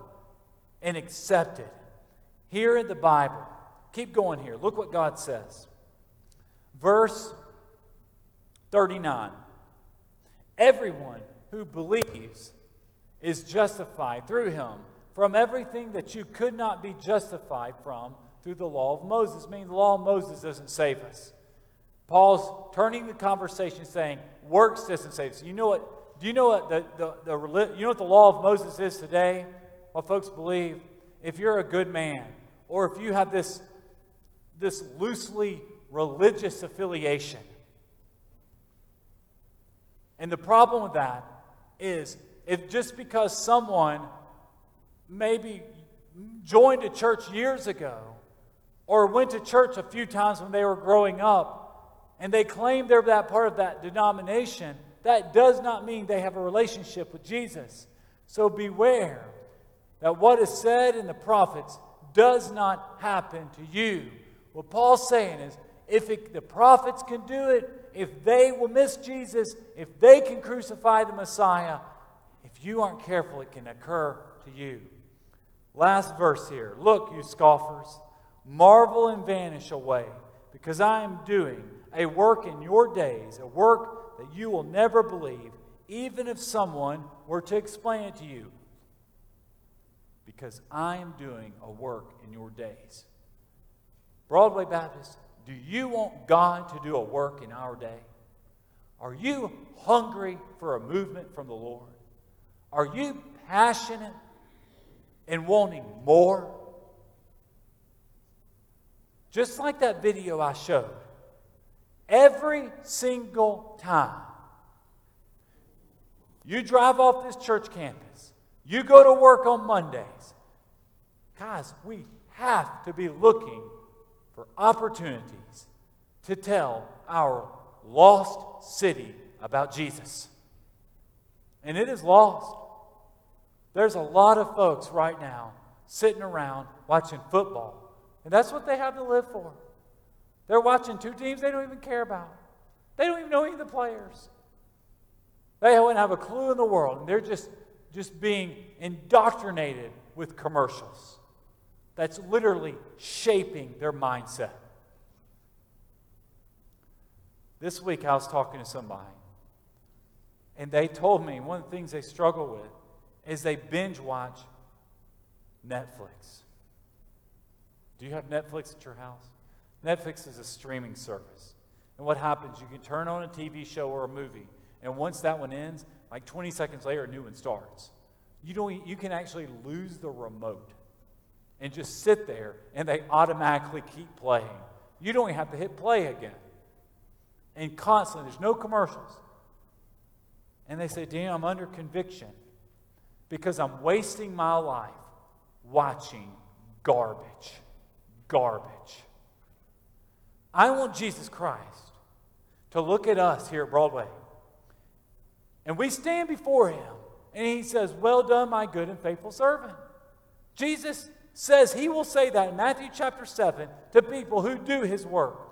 and accepted. Here in the Bible, keep going here. Look what God says. Verse thirty-nine. Everyone who believes is justified through him from everything that you could not be justified from through the law of Moses. Meaning the law of Moses doesn't save us. Paul's turning the conversation saying, works doesn't save us. You know what, do you know what the, the, the, you know what the law of Moses is today? Well, folks believe if you're a good man or if you have this, this loosely religious affiliation, And the problem with that is, if just because someone maybe joined a church years ago or went to church a few times when they were growing up and they claim they're that part of that denomination, that does not mean they have a relationship with Jesus. So beware that what is said in the prophets does not happen to you. What Paul's saying is, if it, the prophets can do it, if they will miss Jesus, if they can crucify the Messiah, if you aren't careful, it can occur to you. Last verse here. Look, you scoffers, marvel and vanish away, because I am doing a work in your days, a work that you will never believe, even if someone were to explain it to you. Because I am doing a work in your days. Broadway Baptist, do you want God to do a work in our day? Are you hungry for a movement from the Lord? Are you passionate and wanting more? Just like that video I showed, every single time you drive off this church campus, you go to work on Mondays, guys, we have to be looking for opportunities to tell our lost city about Jesus. And it is lost. There's a lot of folks right now sitting around watching football. And that's what they have to live for. They're watching two teams they don't even care about. They don't even know any of the players. They don't have a clue in the world. And they're just, just being indoctrinated with commercials. That's literally shaping their mindset. This week I was talking to somebody. And they told me one of the things they struggle with is they binge watch Netflix. Do you have Netflix at your house? Netflix is a streaming service. And what happens, you can turn on a T V show or a movie, and once that one ends, like twenty seconds later, a new one starts. You don't, you can actually lose the remote and just sit there, and they automatically keep playing. You don't even have to hit play again. And constantly, there's no commercials. And they say, Dan, I'm under conviction because I'm wasting my life watching garbage. Garbage. I want Jesus Christ to look at us here at Broadway. And we stand before him. And he says, well done, my good and faithful servant. Jesus says he will say that in Matthew chapter seven to people who do his work.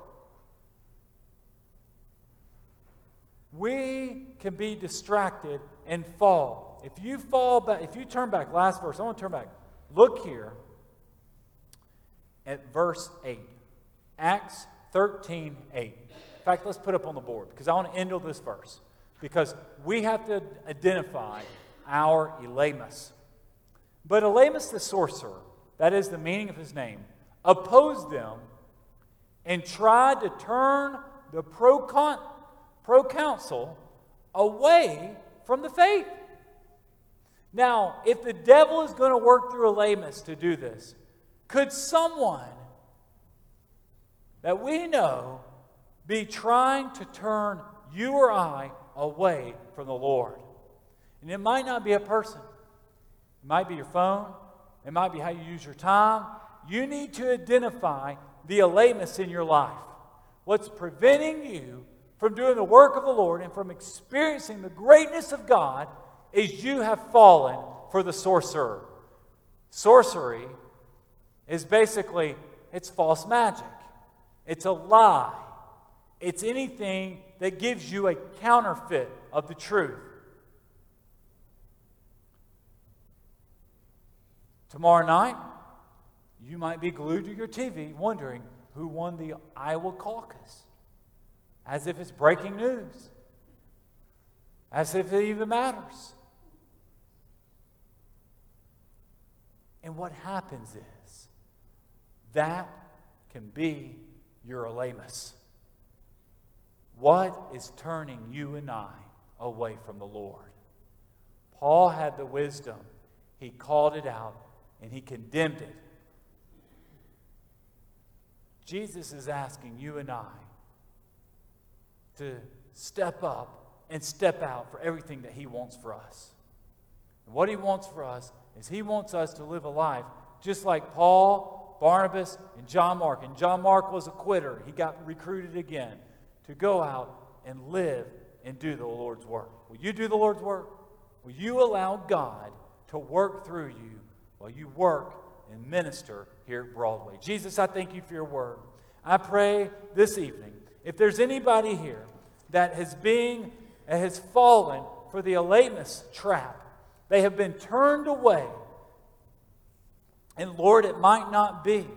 We can be distracted and fall. If you fall back, if you turn back, last verse, I want to turn back. Look here at verse eight. Acts thirteen eight. In fact, let's put it up on the board because I want to end on this verse. Because we have to identify our Elymas. But Elymas the sorcerer, that is the meaning of his name, opposed them and tried to turn the procon. proconsul away from the faith. Now, if the devil is going to work through Elymas to do this, could someone that we know be trying to turn you or I away from the Lord? And it might not be a person. It might be your phone. It might be how you use your time. You need to identify the Elymas in your life. What's preventing you from doing the work of the Lord and from experiencing the greatness of God is you have fallen for the sorcerer. Sorcery is basically, it's false magic. It's a lie. It's anything that gives you a counterfeit of the truth. Tomorrow night, you might be glued to your T V wondering who won the Iowa caucus. As if it's breaking news. As if it even matters. And what happens is, that can be your Elymas. What is turning you and I away from the Lord? Paul had the wisdom. He called it out and he condemned it. Jesus is asking you and I to step up and step out for everything that he wants for us. And what he wants for us is he wants us to live a life just like Paul, Barnabas, and John Mark. And John Mark was a quitter. He got recruited again to go out and live and do the Lord's work. Will you do the Lord's work? Will you allow God to work through you while you work and minister here at Broadway? Jesus, I thank you for your word. I pray this evening, if there's anybody here that has been, has fallen for the Elymas trap, they have been turned away. And Lord, it might not be.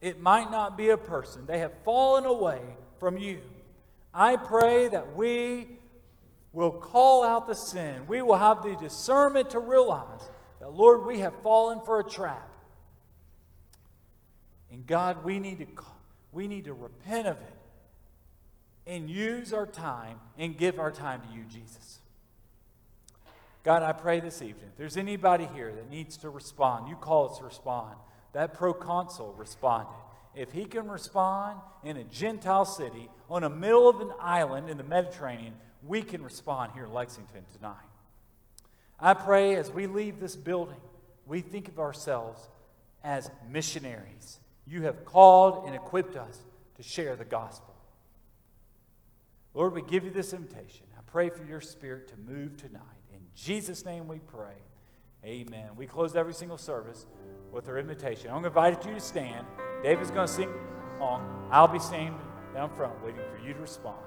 It might not be a person. They have fallen away from you. I pray that we will call out the sin. We will have the discernment to realize that, Lord, we have fallen for a trap. And God, we need to we need to repent of it and use our time and give our time to you, Jesus. God, I pray this evening, if there's anybody here that needs to respond, you call us to respond. That proconsul responded. If he can respond in a Gentile city on the middle of an island in the Mediterranean, we can respond here in Lexington tonight. I pray as we leave this building, we think of ourselves as missionaries. You have called and equipped us to share the gospel. Lord, we give you this invitation. I pray for your spirit to move tonight. In Jesus' name we pray. Amen. We close every single service with our invitation. I'm going to invite you to stand. David's going to sing a song. I'll be standing down front waiting for you to respond.